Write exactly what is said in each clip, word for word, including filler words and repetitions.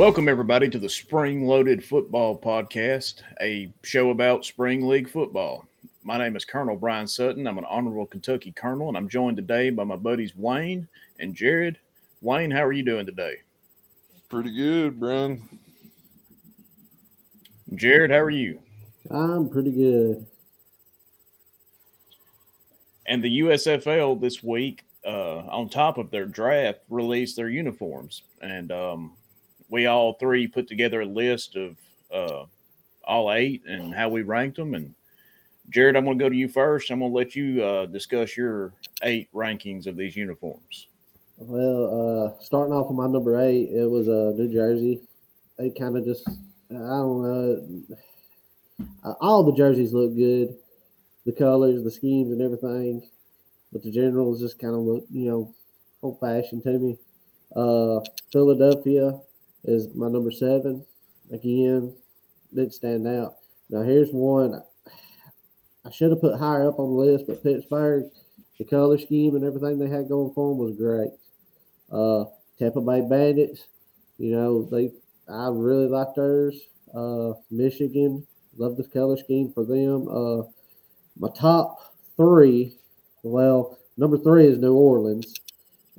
Welcome, everybody, to the Spring Loaded Football Podcast, a show about Spring League football. My name is Colonel Brian Sutton. I'm an Honorable Kentucky Colonel, and I'm joined today by my buddies Wayne and Jared. Wayne, how are you doing today? Pretty good, Brian. Jared, how are you? I'm pretty good. And the U S F L this week, uh, on top of their draft, released their uniforms. And um, we all three put together a list of uh, all eight and how we ranked them. And Jared, I'm going to go to you first. I'm going to let you uh, discuss your eight rankings of these uniforms. Well, uh, starting off with my number eight, it was uh, New Jersey. They kind of just, I don't know. Uh, all the jerseys look good, the colors, the schemes, and everything. But the generals just kind of look, you know, old-fashioned to me. Uh, Philadelphia is my number seven. Again, didn't stand out. Now, here's one I should have put higher up on the list, but Pittsburgh, the color scheme and everything they had going for them was great. Uh, Tampa Bay Bandits, you know, they I really liked theirs. Uh, Michigan, love the color scheme for them. Uh, my top three, well, number three is New Orleans,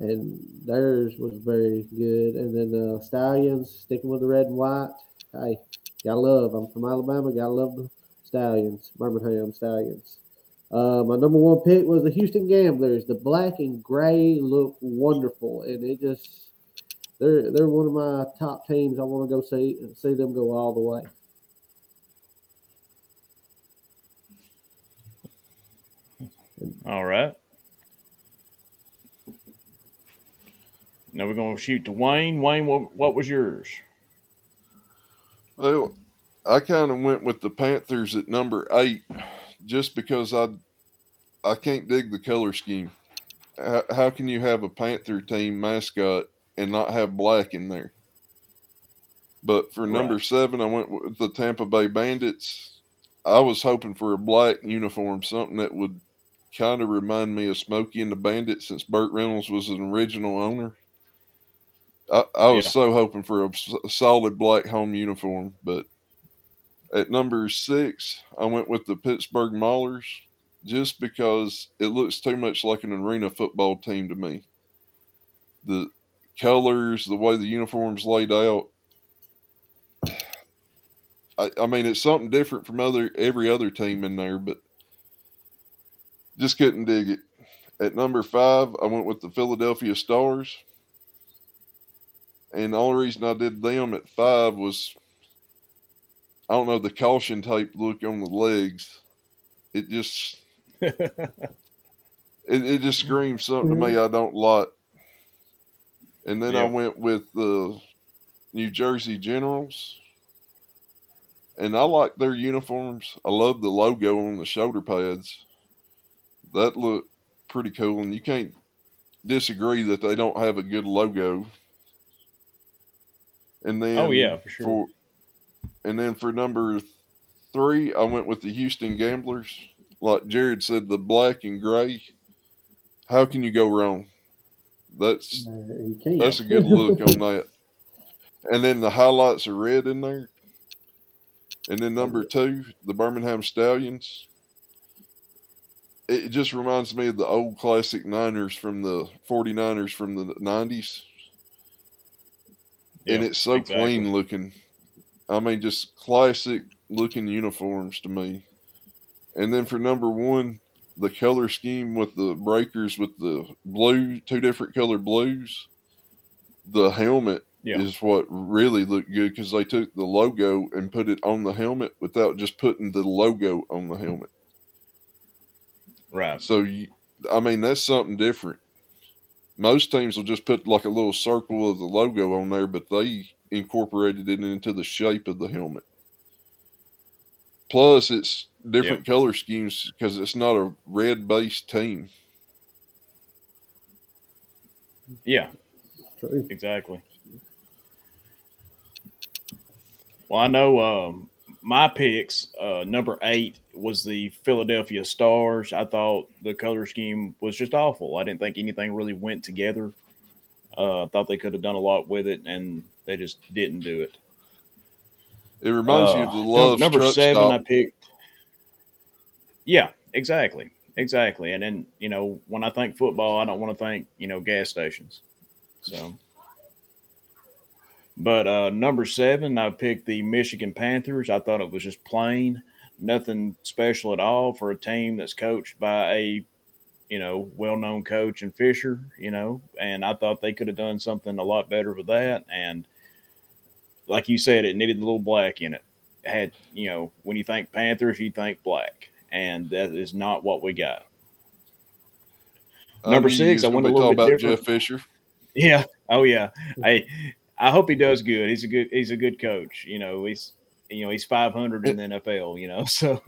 and theirs was very good. And then the uh, Stallions, sticking with the red and white. Hey, gotta love. I'm from Alabama, gotta love the Stallions, Birmingham Stallions. Uh, my number one pick was the Houston Gamblers. The black and gray look wonderful, and it just they're they're one of my top teams. I want to go see see them go all the way. All right. Now we're going to shoot to Wayne. Wayne, what, what was yours? Well, I kind of went with the Panthers at number eight just because I I can't dig the color scheme. How, how can you have a Panther team mascot and not have black in there? But for number right. seven, I went with the Tampa Bay Bandits. I was hoping for a black uniform, something that would kind of remind me of Smokey and the Bandit, since Burt Reynolds was an original owner. I, I was yeah. so hoping for a solid black home uniform. But at number six, I went with the Pittsburgh Maulers just because it looks too much like an arena football team to me. The colors, the way the uniform's laid out. I, I mean, it's something different from other every other team in there, but just couldn't dig it. At number five, I went with the Philadelphia Stars. And the only reason I did them at five was, I don't know, the caution tape look on the legs. It just it, it just screams something to me I don't like. And then yeah. I went with the New Jersey Generals. And I like their uniforms. I love the logo on the shoulder pads. That looked pretty cool, and you can't disagree that they don't have a good logo. And then, oh yeah, for sure. For, and then for number three, I went with the Houston Gamblers. Like Jared said, the black and gray. How can you go wrong? That's uh, that's a good look on that. And then the highlights are red in there. And then number two, the Birmingham Stallions. It just reminds me of the old classic Niners from the forty-niners from the nineties. Yep, and it's so exactly. clean looking. I mean, just classic looking uniforms to me. And then for number one, the color scheme with the breakers with the blue, two different color blues. The helmet yep. is what really looked good because they took the logo and put it on the helmet without just putting the logo on the helmet. Right. So, you, I mean, that's something different. Most teams will just put like a little circle of the logo on there, but they incorporated it into the shape of the helmet. Plus, it's different yep. color schemes because it's not a red-based team. Yeah, exactly. Well, I know um, my picks, uh, number eight, was the Philadelphia Stars. I thought the color scheme was just awful. I didn't think anything really went together. Uh, thought they could have done a lot with it, and they just didn't do it. It reminds uh, you of the Love's number truck seven stop. I picked. Yeah, exactly, exactly. And then, you know, when I think football, I don't want to think, you know, gas stations. So, but uh, number seven, I picked the Michigan Panthers. I thought it was just plain, nothing special at all for a team that's coached by a, you know, well-known coach in Fisher, you know, and I thought they could have done something a lot better with that. And like you said, it needed a little black in it. It had, you know, when you think Panthers, you think black, and that is not what we got. Number I mean, six, I went a little bit different. Jeff Fisher. Yeah. Oh yeah. I I hope he does good. He's a good he's a good coach. You know, he's you know, he's five hundred in the N F L, you know, so.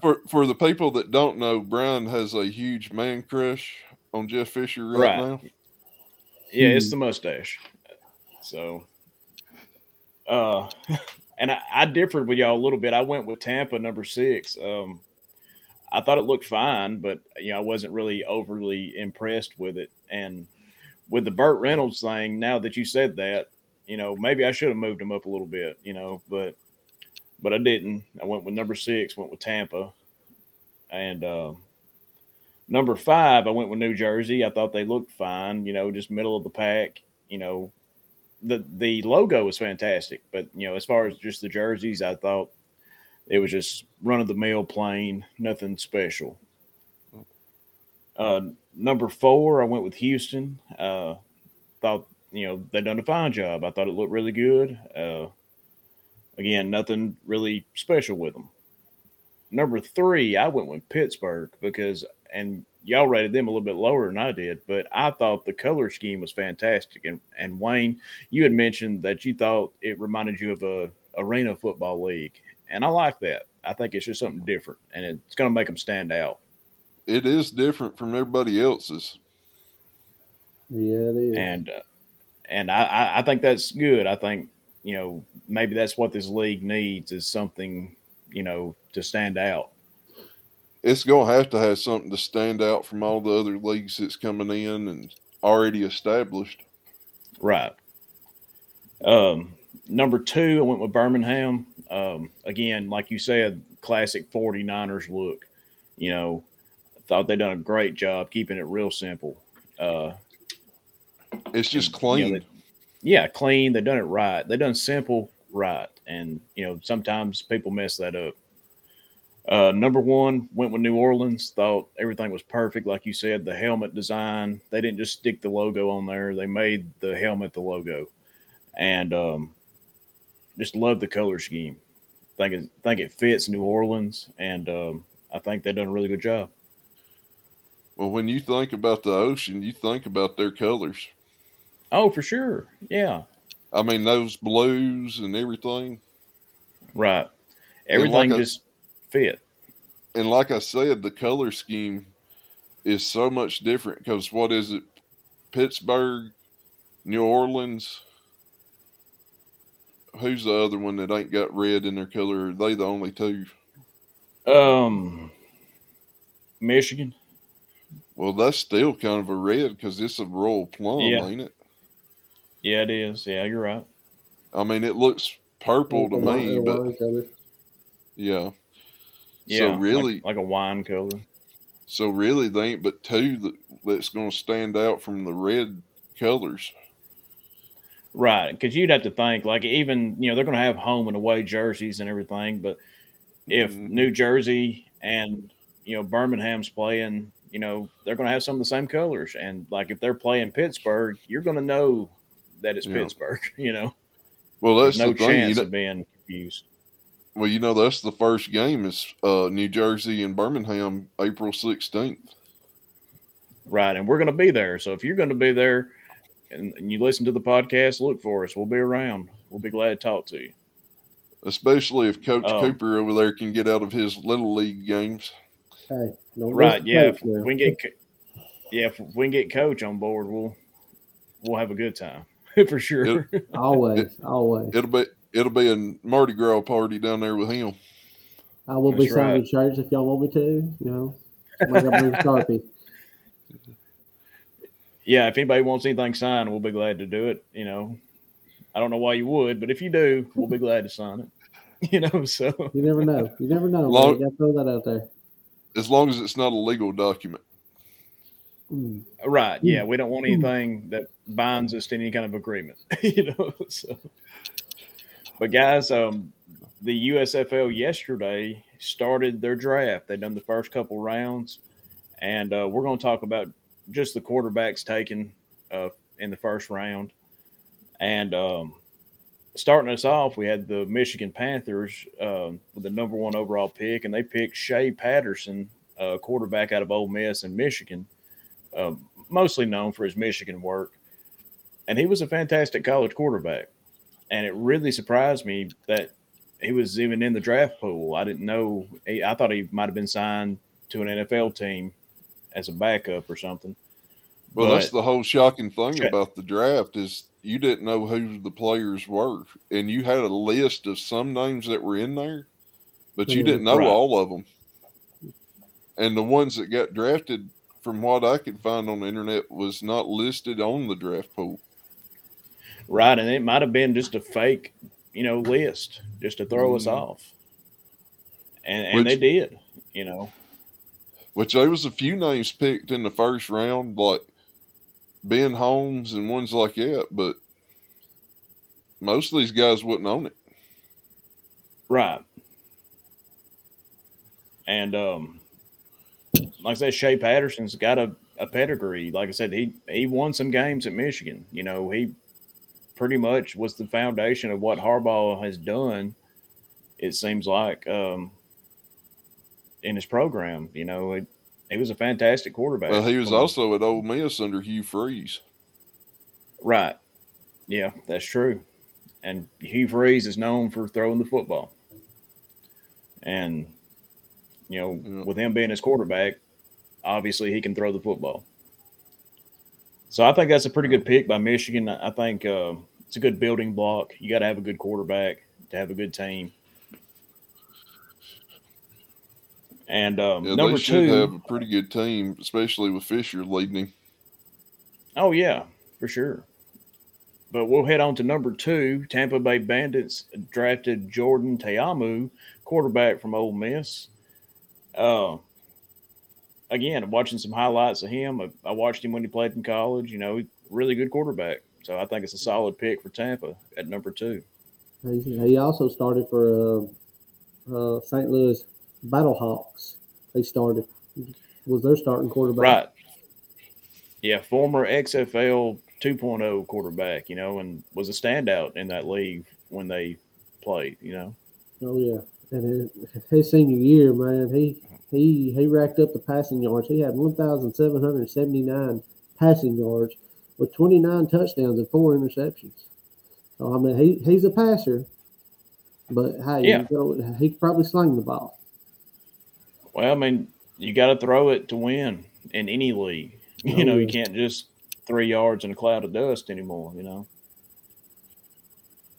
for for the people that don't know, Brian has a huge man crush on Jeff Fisher right, right. now. Yeah, hmm. It's the mustache. So, uh, and I, I differed with y'all a little bit. I went with Tampa, number six. Um, I thought it looked fine, but, you know, I wasn't really overly impressed with it. And with the Burt Reynolds thing, now that you said that, you know, maybe I should have moved him up a little bit, you know, but. But I didn't. I went with number six, went with Tampa. And uh, number five, I went with New Jersey. I thought they looked fine, you know, just middle of the pack. You know, the the logo was fantastic. But, you know, as far as just the jerseys, I thought it was just run-of-the-mill plain, nothing special. Uh, number four, I went with Houston. Uh, thought, you know, they done a fine job. I thought it looked really good. Uh Again, nothing really special with them. Number three, I went with Pittsburgh because, and y'all rated them a little bit lower than I did, but I thought the color scheme was fantastic. And, and Wayne, you had mentioned that you thought it reminded you of a arena football league. And I like that. I think it's just something different, and it's going to make them stand out. It is different from everybody else's. Yeah, it is. And, uh, and I, I, I think that's good. I think, you know, maybe that's what this league needs is something, you know, to stand out. It's going to have to have something to stand out from all the other leagues that's coming in and already established. Right. Um, number two, I went with Birmingham. Um, again, like you said, classic 49ers look. You know, I thought they done a great job keeping it real simple. Uh, it's just and, clean. You know, they, Yeah, clean. They've done it right. They've done simple right. And, you know, sometimes people mess that up. Uh, number one, went with New Orleans. Thought everything was perfect. Like you said, the helmet design. They didn't just stick the logo on there. They made the helmet the logo. And um, just love the color scheme. Think it, think it fits New Orleans. And um, I think they've done a really good job. Well, when you think about the ocean, you think about their colors. Oh, for sure. Yeah. I mean, those blues and everything. Right. Everything like just I, fit. And like I said, the color scheme is so much different because what is it? Pittsburgh, New Orleans. Who's the other one that ain't got red in their color? Are they the only two? Um, Michigan. Well, that's still kind of a red because it's a royal plum, yeah. ain't it? Yeah, it is. Yeah, you're right. I mean, it looks purple to me, but yeah. Yeah, so really, like, like a wine color. So really, they ain't but two that, that's going to stand out from the red colors. Right, because you'd have to think, like, even, you know, they're going to have home and away jerseys and everything, but if mm-hmm. New Jersey and, you know, Birmingham's playing, you know, they're going to have some of the same colors. And, like, if they're playing Pittsburgh, you're going to know that it's yeah. Pittsburgh, you know. Well, that's There's no the thing. chance you know, of being confused. Well, you know, that's the first game is uh, New Jersey and Birmingham, April sixteenth. Right, and we're going to be there. So if you're going to be there and, and you listen to the podcast, look for us. We'll be around. We'll be glad to talk to you. Especially if Coach um, Cooper over there can get out of his Little League games. Hey, no right, yeah. If we can get, yeah, if we can get Coach on board, we'll we'll have a good time. For sure. It, always, it, always. It'll be it'll be a Mardi Gras party down there with him. I will That's be right. signing shirts if y'all want me to. You know, like I bring Sharpie. yeah, if anybody wants anything signed, we'll be glad to do it. You know, I don't know why you would, but if you do, we'll be glad to sign it. You know, so you never know. You never know. Long, you gotta throw that out there. As long as it's not a legal document. Mm. Right. Yeah, we don't want anything that binds us to any kind of agreement. You know, so. But guys, um, the U S F L yesterday started their draft. They done the first couple rounds, and uh, we're going to talk about just the quarterbacks taken uh, in the first round. And um, starting us off, we had the Michigan Panthers um, with the number one overall pick, and they picked Shea Patterson, a quarterback out of Ole Miss in Michigan, uh, mostly known for his Michigan work. And he was a fantastic college quarterback. And it really surprised me that he was even in the draft pool. I didn't know. I thought he might have been signed to an N F L team as a backup or something. Well, but that's the whole shocking thing yeah. about the draft is you didn't know who the players were. And you had a list of some names that were in there, but you didn't know right. all of them. And the ones that got drafted, from what I could find on the internet, was not listed on the draft pool. Right, and it might have been just a fake, you know, list just to throw mm. us off. And and which, they did, you know. Which there was a few names picked in the first round, like Ben Holmes and ones like that, but most of these guys wasn't on it. Right. And um, like I said, Shea Patterson's got a, a pedigree. Like I said, he, he won some games at Michigan. You know, he pretty much was the foundation of what Harbaugh has done, it seems like, um, in his program. You know, it, he was a fantastic quarterback. Well, he was also at Ole Miss under Hugh Freeze. Right. Yeah, that's true. And Hugh Freeze is known for throwing the football. And, you know, yeah. with him being his quarterback, obviously he can throw the football. So I think that's a pretty good pick by Michigan. I think uh, it's a good building block. You got to have a good quarterback to have a good team. And um, yeah, number they should two, have a pretty good team, especially with Fisher leading him. Oh yeah, for sure. But we'll head on to number two. Tampa Bay Bandits drafted Jordan Ta'amu, quarterback from Ole Miss. Uh, again, I'm watching some highlights of him. I, I watched him when he played in college. You know, really good quarterback. So I think it's a solid pick for Tampa at number two. He, he also started for uh, uh, Saint Louis Battle Hawks. They started was their starting quarterback. Right. Yeah, former X F L two point oh quarterback, you know, and was a standout in that league when they played, you know. Oh, yeah. And his senior year, man, he he he racked up the passing yards. He had one thousand seven hundred seventy-nine passing yards with twenty-nine touchdowns and four interceptions. So, I mean, he, he's a passer, but, hey, yeah. you know, he could probably sling the ball. Well, I mean, you got to throw it to win in any league. You oh, know, yeah. you can't just three yards in a cloud of dust anymore, you know.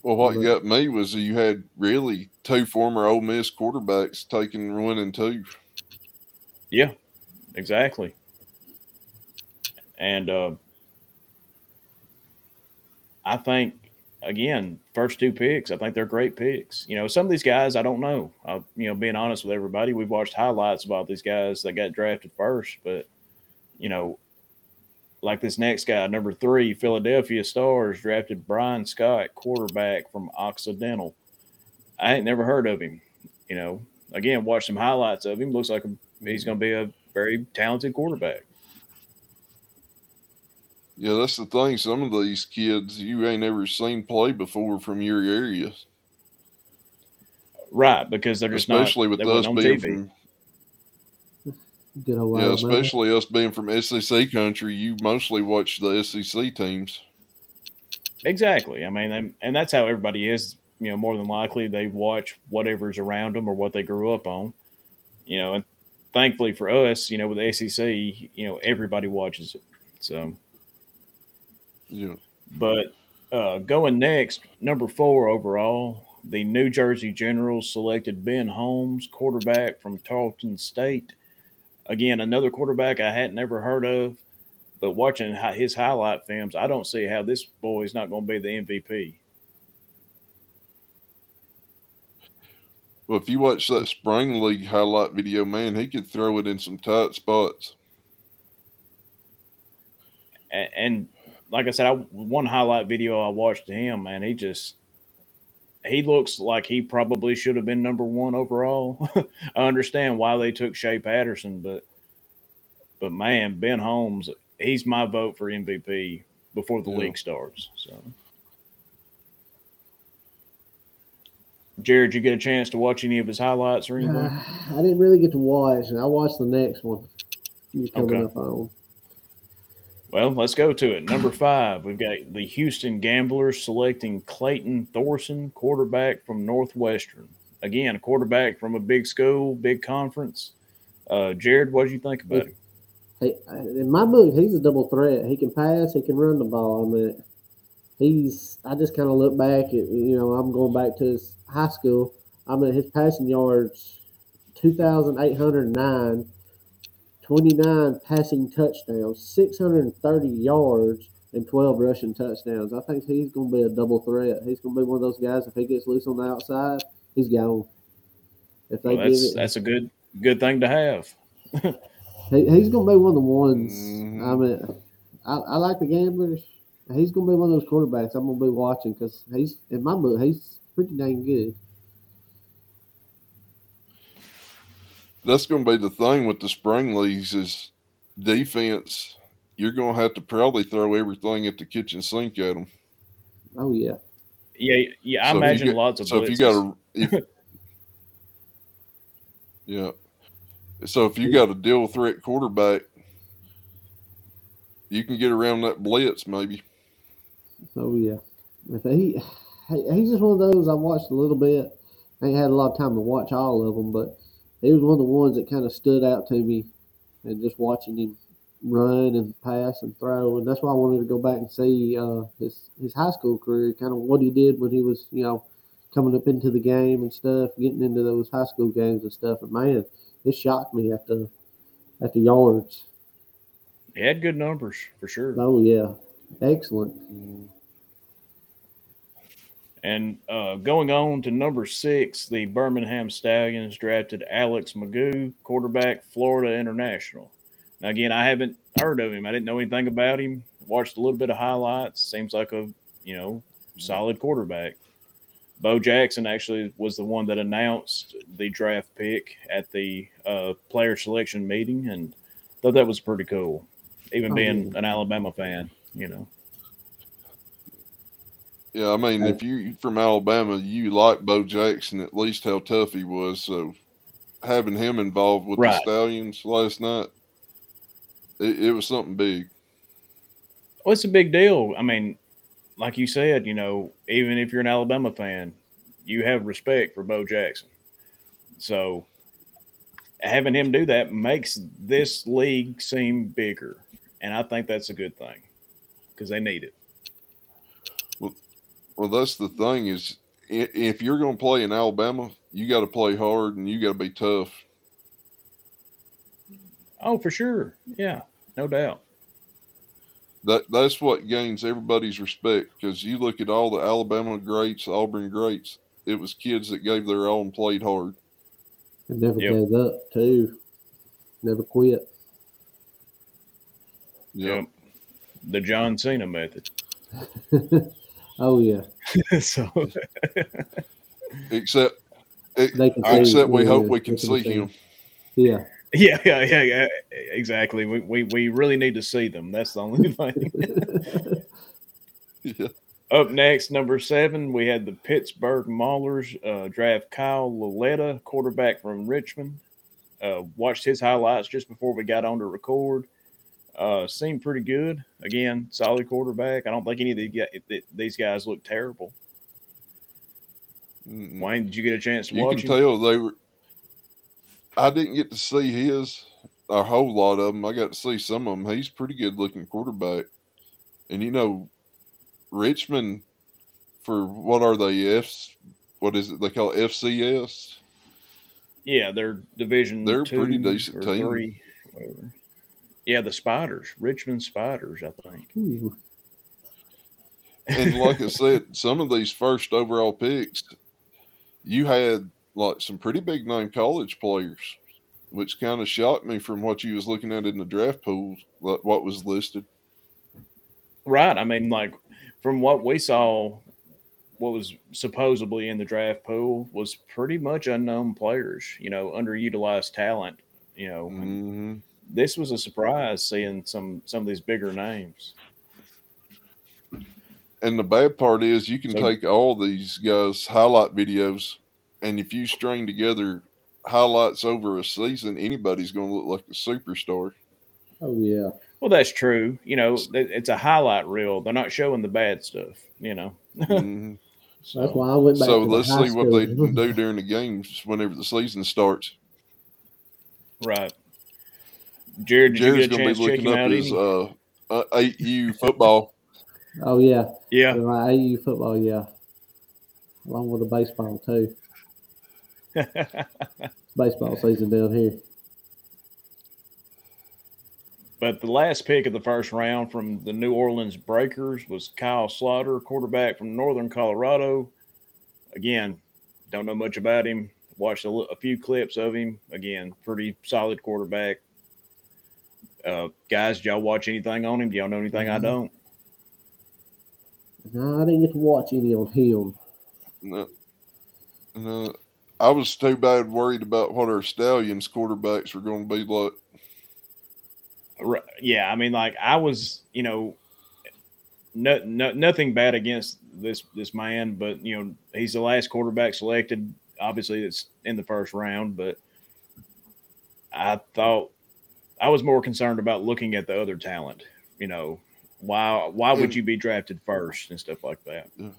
Well, what got me was you had really two former Ole Miss quarterbacks taking one and two. Yeah, exactly. And uh, I think, again, first two picks, I think they're great picks. You know, some of these guys I don't know. I, you know, being honest with everybody, we've watched highlights about these guys that got drafted first. But, you know, like this next guy, number three, Philadelphia Stars drafted Brian Scott, quarterback from Occidental. I ain't never heard of him. You know, again, watch some highlights of him. Looks like he's going to be a very talented quarterback. Yeah, that's the thing. Some of these kids you ain't ever seen play before from your area. Right, because they're just especially not – especially with us being – Away, yeah, especially man. Us being from S E C country, you mostly watch the S E C teams. Exactly. I mean, and that's how everybody is. You know, more than likely they watch whatever's around them or what they grew up on. You know, and thankfully for us, you know, with the S E C, you know, everybody watches it. So, yeah. But uh, going next, number four overall, the New Jersey Generals selected Ben Holmes, quarterback from Tarleton State. Again, another quarterback I hadn't ever heard of. But watching his highlight films, I don't see how this boy is not going to be the M V P. Well, if you watch that Spring League highlight video, man, he could throw it in some tight spots. And, and like I said, I, one highlight video I watched of him, man, he just – he looks like he probably should have been number one overall. I understand why they took Shea Patterson, but, but man, Ben Holmes, he's my vote for M V P before the yeah. league starts. So. Jared, you get a chance to watch any of his highlights or anything? Uh, I didn't really get to watch, and I watched the next one. He's coming okay. up on. Well, let's go to it. Number five, we've got the Houston Gamblers selecting Clayton Thorson, quarterback from Northwestern. Again, a quarterback from a big school, big conference. Uh, Jared, what did you think about it? Hey, in my book, he's a double threat. He can pass, he can run the ball. I mean, he's. I just kind of look back at, you know, I'm going back to his high school. I mean, his passing yards, two thousand eight hundred nine, twenty-nine passing touchdowns, six hundred thirty yards, and twelve rushing touchdowns. I think he's going to be a double threat. He's going to be one of those guys, if he gets loose on the outside, he's gone. If they well, that's, give it, that's a good good thing to have. he, he's going to be one of the ones. I mean, I, I like the Gamblers. He's going to be one of those quarterbacks I'm going to be watching because he's, in my book, he's pretty dang good. That's going to be the thing with the spring leagues is defense, you're going to have to probably throw everything at the kitchen sink at them. Oh, yeah. Yeah, yeah. I so imagine got, lots of so blitzes. If you gotta, if, yeah. So if you got a deal threat quarterback, you can get around that blitz maybe. Oh, yeah. If he, he's just one of those I watched a little bit. I ain't had a lot of time to watch all of them, but he was one of the ones that kind of stood out to me and just watching him run and pass and throw. And that's why I wanted to go back and see uh, his, his high school career, kind of what he did when he was, you know, coming up into the game and stuff, getting into those high school games and stuff. And, man, it shocked me at the, at the yards. He had good numbers for sure. Oh, yeah. Excellent. And uh, going on to number six, the Birmingham Stallions drafted Alex Magoo, quarterback, Florida International. Now, again, I haven't heard of him. I didn't know anything about him. Watched a little bit of highlights. Seems like a, you know, solid quarterback. Bo Jackson actually was the one that announced the draft pick at the uh, player selection meeting, and thought that was pretty cool, even being an Alabama fan, you know. Yeah, I mean, if you're from Alabama, you like Bo Jackson, at least how tough he was. So having him involved with right. the Stallions last night, it, it was something big. Well, it's a big deal. I mean, like you said, you know, even if you're an Alabama fan, you have respect for Bo Jackson. So having him do that makes this league seem bigger, and I think that's a good thing because they need it. Well, that's the thing is if you're going to play in Alabama, you got to play hard and you got to be tough. Oh, for sure. Yeah, no doubt. That That's what gains everybody's respect because you look at all the Alabama greats, Auburn greats, it was kids that gave their all and played hard. And never yep. gave up, too. Never quit. Yep. yep. The John Cena method. Oh yeah. so, except, except we hope we can see him. Yeah. Yeah, yeah, yeah, yeah. Exactly. We, we we really need to see them. That's the only thing. yeah. Up next, number seven, we had the Pittsburgh Maulers uh, draft Kyle Laletta, quarterback from Richmond. Uh, watched his highlights just before we got on to record. Uh, seemed pretty good. Again, solid quarterback. I don't think any of the, these guys look terrible. Mm-mm. Wayne, did you get a chance to you watch You can him? Tell they were – I didn't get to see his – a whole lot of them. I got to see some of them. He's pretty good-looking quarterback. And, you know, Richmond, for what are they, F's? What is it they call it, F C S? Yeah, they're Division They're two, a pretty decent team. Three, whatever. Yeah, the Spiders, Richmond Spiders, I think. Ooh. And like I said, some of these first overall picks, you had like some pretty big name college players, which kind of shocked me from what you was looking at in the draft pool, like what was listed. Right. I mean, like from what we saw, what was supposedly in the draft pool was pretty much unknown players, you know, underutilized talent, you know. Mm-hmm. This was a surprise seeing some, some of these bigger names. And the bad part is you can so, take all these guys' highlight videos, and if you string together highlights over a season, anybody's going to look like a superstar. Oh, yeah. Well, that's true. You know, it's a highlight reel. They're not showing the bad stuff, you know. Mm-hmm. So, that's why I went back so to let's see what they can do during the games whenever the season starts. Right. Jared, did Jared's going to be looking up his uh, uh, A U football. Oh, yeah. Yeah. My A U football, yeah. Along with the baseball, too. Baseball season down here. But the last pick of the first round from the New Orleans Breakers was Kyle Slaughter, quarterback from Northern Colorado. Again, don't know much about him. Watched a, a few clips of him. Again, pretty solid quarterback. Uh, guys, did y'all watch anything on him? Do y'all know anything mm-hmm. I don't? No, I didn't get to watch any on him. No. No. I was too bad worried about what our Stallions quarterbacks were going to be like. Yeah, I mean, like I was, you know, no, no, nothing bad against this this man, but you know, he's the last quarterback selected. Obviously, it's in the first round, but I thought I was more concerned about looking at the other talent. You know, why why would you be drafted first and stuff like that? Yeah.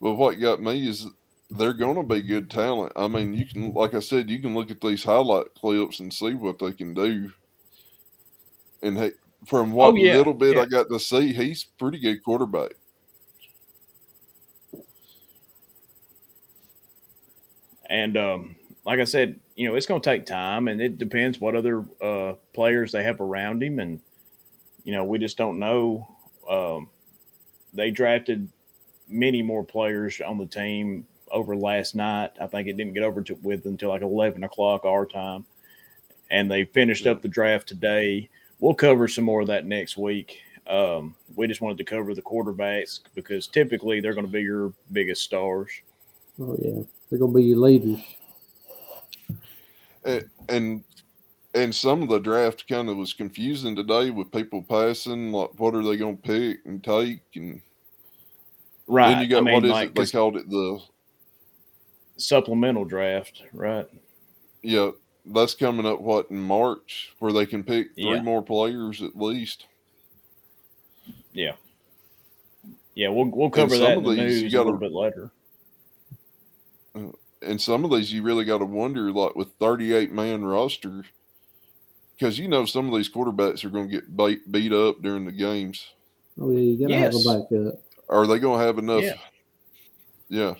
Well, what got me is they're going to be good talent. I mean, you can, like I said, you can look at these highlight clips and see what they can do. And he, from what oh, yeah. little bit yeah. I got to see, he's a pretty good quarterback. And um, like I said, you know, it's going to take time, and it depends what other uh, players they have around him. And, you know, we just don't know. Um, they drafted many more players on the team over last night. I think it didn't get over to, with until like eleven o'clock our time. And they finished up the draft today. We'll cover some more of that next week. Um, we just wanted to cover the quarterbacks because typically they're going to be your biggest stars. Oh, yeah. They're going to be your leaders. And, and and some of the draft kind of was confusing today with people passing. Like, what are they going to pick and take? And right. Then you got, I mean, what is like, it? They called it the supplemental draft, right? Yeah. That's coming up, what, in March, where they can pick three yeah. more players at least. Yeah. Yeah, we'll we'll cover that in the news a little bit later. Uh, and some of these you really got to wonder, like with thirty-eight man roster, because you know some of these quarterbacks are going to get bait, beat up during the games. Oh, yeah, you got to yes. have a backup. Are they going to have enough? Yeah. yeah.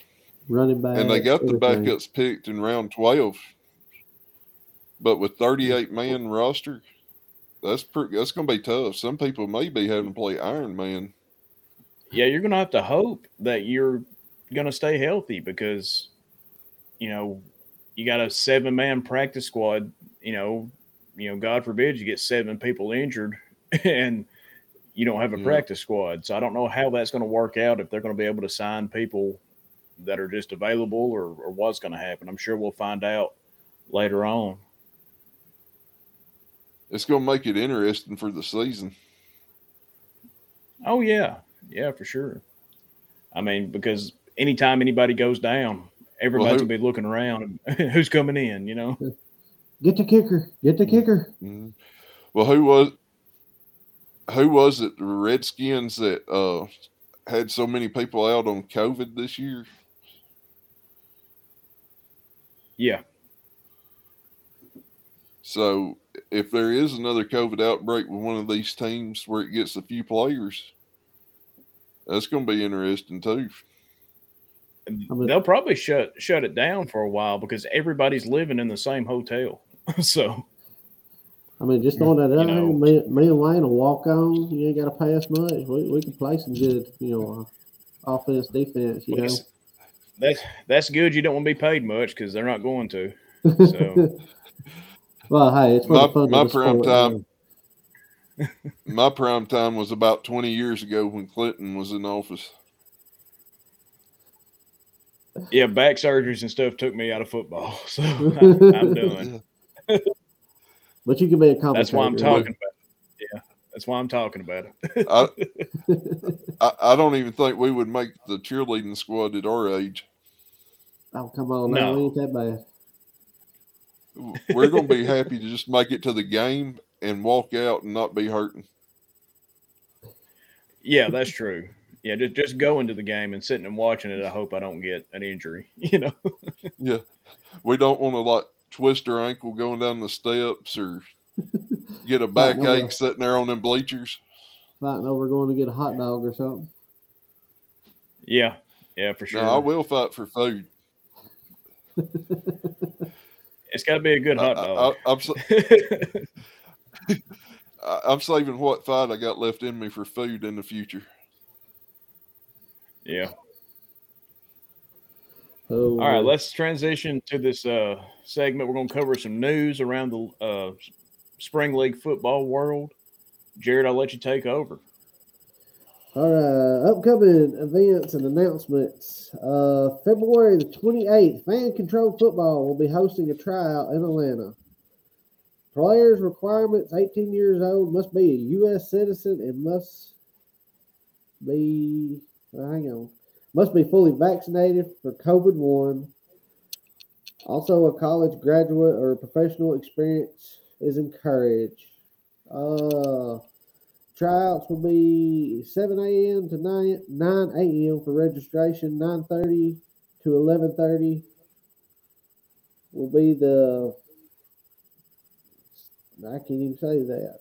Running back. And they got everything. The backups picked in round twelve. But with thirty-eight man roster, that's pretty, that's going to be tough. Some people may be having to play Iron Man. Yeah, you're going to have to hope that you're going to stay healthy because, you know, you got a seven man practice squad. You know, you know, God forbid you get seven people injured and you don't have a yeah. practice squad. So I don't know how that's going to work out, if they're going to be able to sign people that are just available or, or what's going to happen. I'm sure we'll find out later on. It's going to make it interesting for the season. Oh, yeah. Yeah, for sure. I mean, because anytime anybody goes down, everybody's well, who, going to be looking around who's coming in, you know. Get the kicker. Get the kicker. Mm-hmm. Well, who was who was it, the Redskins, that uh, had so many people out on COVID this year? Yeah. So – if there is another COVID outbreak with one of these teams where it gets a few players, that's going to be interesting too. They'll probably shut shut it down for a while because everybody's living in the same hotel. So I mean, just throwing that out there, me, me and Wayne will walk on. You ain't got to pass much. We we can play some good, you know, offense, defense, you well, know. That's, that's good. You don't want to be paid much because they're not going to. So. Well, hey, it's my, fun my prime time. My prime time was about twenty years ago when Clinton was in office. Yeah, back surgeries and stuff took me out of football, so I, I'm done. But you can be a commentator. That's why I'm talking about it. Yeah, that's why I'm talking about it. I, I I don't even think we would make the cheerleading squad at our age. Oh, come on. No. Man, ain't that bad. We're going to be happy to just make it to the game and walk out and not be hurting. Yeah, that's true. Yeah, just, just going to the game and sitting and watching it, I hope I don't get an injury, you know. Yeah. We don't want to, like, twist our ankle going down the steps or get a backache no, no. sitting there on them bleachers. Fighting over going to get a hot dog or something. Yeah. Yeah, for sure. No, I will fight for food. It's got to be a good hot dog. I, I, I'm, sa- I, I'm saving what fight I got left in me for food in the future. Yeah. Oh. All right, let's transition to this uh, segment. We're going to cover some news around the uh, spring league football world. Jared, I'll let you take over. All right, upcoming events and announcements. Uh, February the twenty-eighth, Fan Controlled Football will be hosting a tryout in Atlanta. Players' requirements, eighteen years old, must be a U S citizen and must be well, hang on, must be fully vaccinated for COVID one. Also, a college graduate or professional experience is encouraged. Uh... Tryouts will be seven a.m. to nine a.m. for registration. nine thirty to eleven thirty will be the, I can't even say that,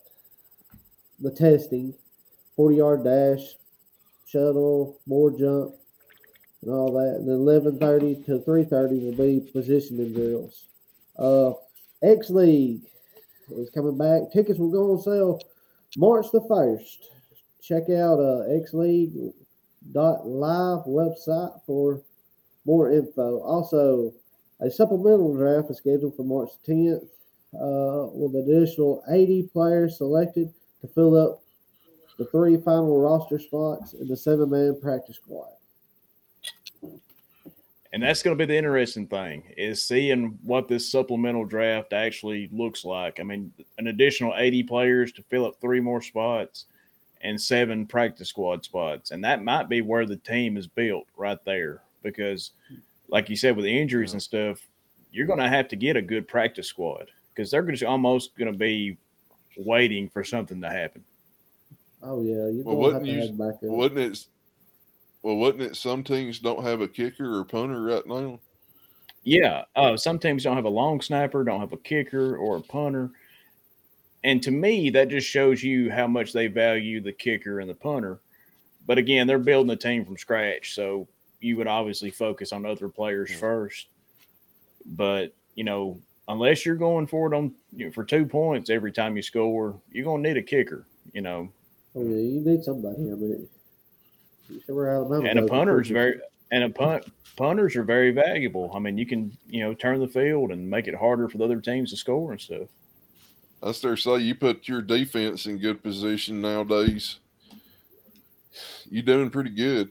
the testing, forty-yard dash, shuttle, more jump, and all that. And then eleven thirty to three thirty will be positioning drills. Uh, X-League is coming back. Tickets will go on sale March the first. Check out uh, X League dot live website for more info. Also, a supplemental draft is scheduled for March the tenth uh, with an additional eighty players selected to fill up the three final roster spots in the seven-man practice squad. And that's going to be the interesting thing is seeing what this supplemental draft actually looks like. I mean, an additional eighty players to fill up three more spots and seven practice squad spots. And that might be where the team is built right there because, like you said, with the injuries and stuff, you're going to have to get a good practice squad because they're just almost going to be waiting for something to happen. Oh, yeah. You're well, wouldn't, you, back wouldn't it – Well, wasn't it some teams don't have a kicker or punter right now? Yeah. Uh, some teams don't have a long snapper, don't have a kicker or a punter. And to me, that just shows you how much they value the kicker and the punter. But, again, they're building a team from scratch, so you would obviously focus on other players yeah. first. But, you know, unless you're going for it on, you know, for two points every time you score, you're going to need a kicker, you know. Oh, yeah, you need somebody. I mean, And a punter's very and a punt punters are very valuable. I mean, you can you know turn the field and make it harder for the other teams to score and stuff. I dare say you put your defense in good position nowadays. You're doing pretty good,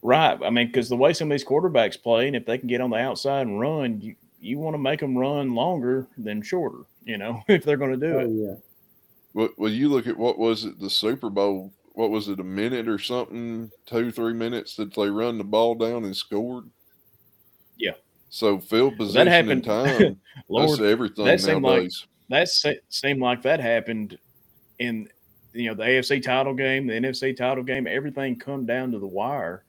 right? I mean, because the way some of these quarterbacks play, and if they can get on the outside and run, you you want to make them run longer than shorter. You know, if they're going to do oh, it. Yeah. Well, well, you look at what was it the Super Bowl. What was it, a minute or something, two, three minutes that they run the ball down and scored? Yeah. So field position and time, Lord, that's everything that seemed nowadays. Like, that se- seemed like that happened in, you know, the A F C title game, the N F C title game, everything come down to the wire.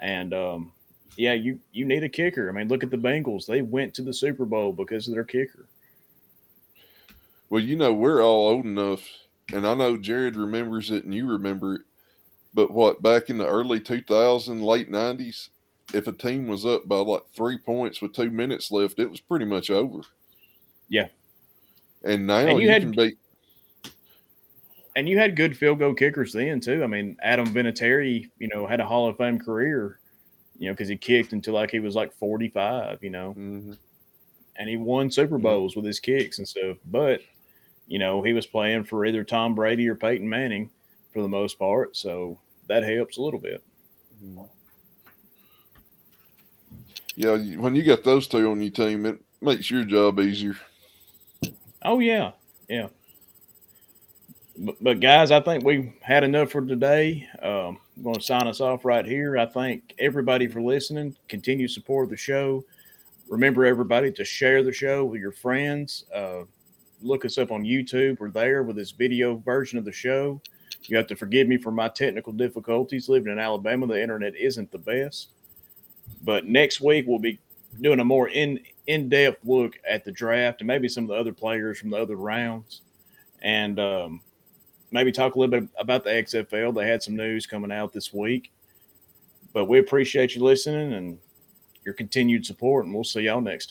And, um, yeah, you, you need a kicker. I mean, look at the Bengals. They went to the Super Bowl because of their kicker. Well, you know, we're all old enough – and I know Jared remembers it and you remember it, but what, back in the early two thousands, late nineties, if a team was up by like three points with two minutes left, it was pretty much over. Yeah. And now and you, you had, can beat. And you had good field goal kickers then too. I mean, Adam Vinatieri, you know, had a Hall of Fame career, you know, because he kicked until like he was like forty-five, you know, mm-hmm. and he won Super Bowls mm-hmm. with his kicks and stuff. But you know, he was playing for either Tom Brady or Peyton Manning for the most part, so that helps a little bit. Mm-hmm. Yeah, when you got those two on your team, it makes your job easier. Oh, yeah, yeah. But, but guys, I think we've had enough for today. Um, I'm going to sign us off right here. I thank everybody for listening. Continue to support the show. Remember, everybody, to share the show with your friends. Uh, look us up on YouTube. We're there with this video version of the show. You have to forgive me for my technical difficulties. Living in Alabama, the internet isn't the best. But next week we'll be doing a more in, in-depth look at the draft and maybe some of the other players from the other rounds, and um, maybe talk a little bit about the X F L. They had some news coming out this week. But we appreciate you listening and your continued support, and we'll see y'all next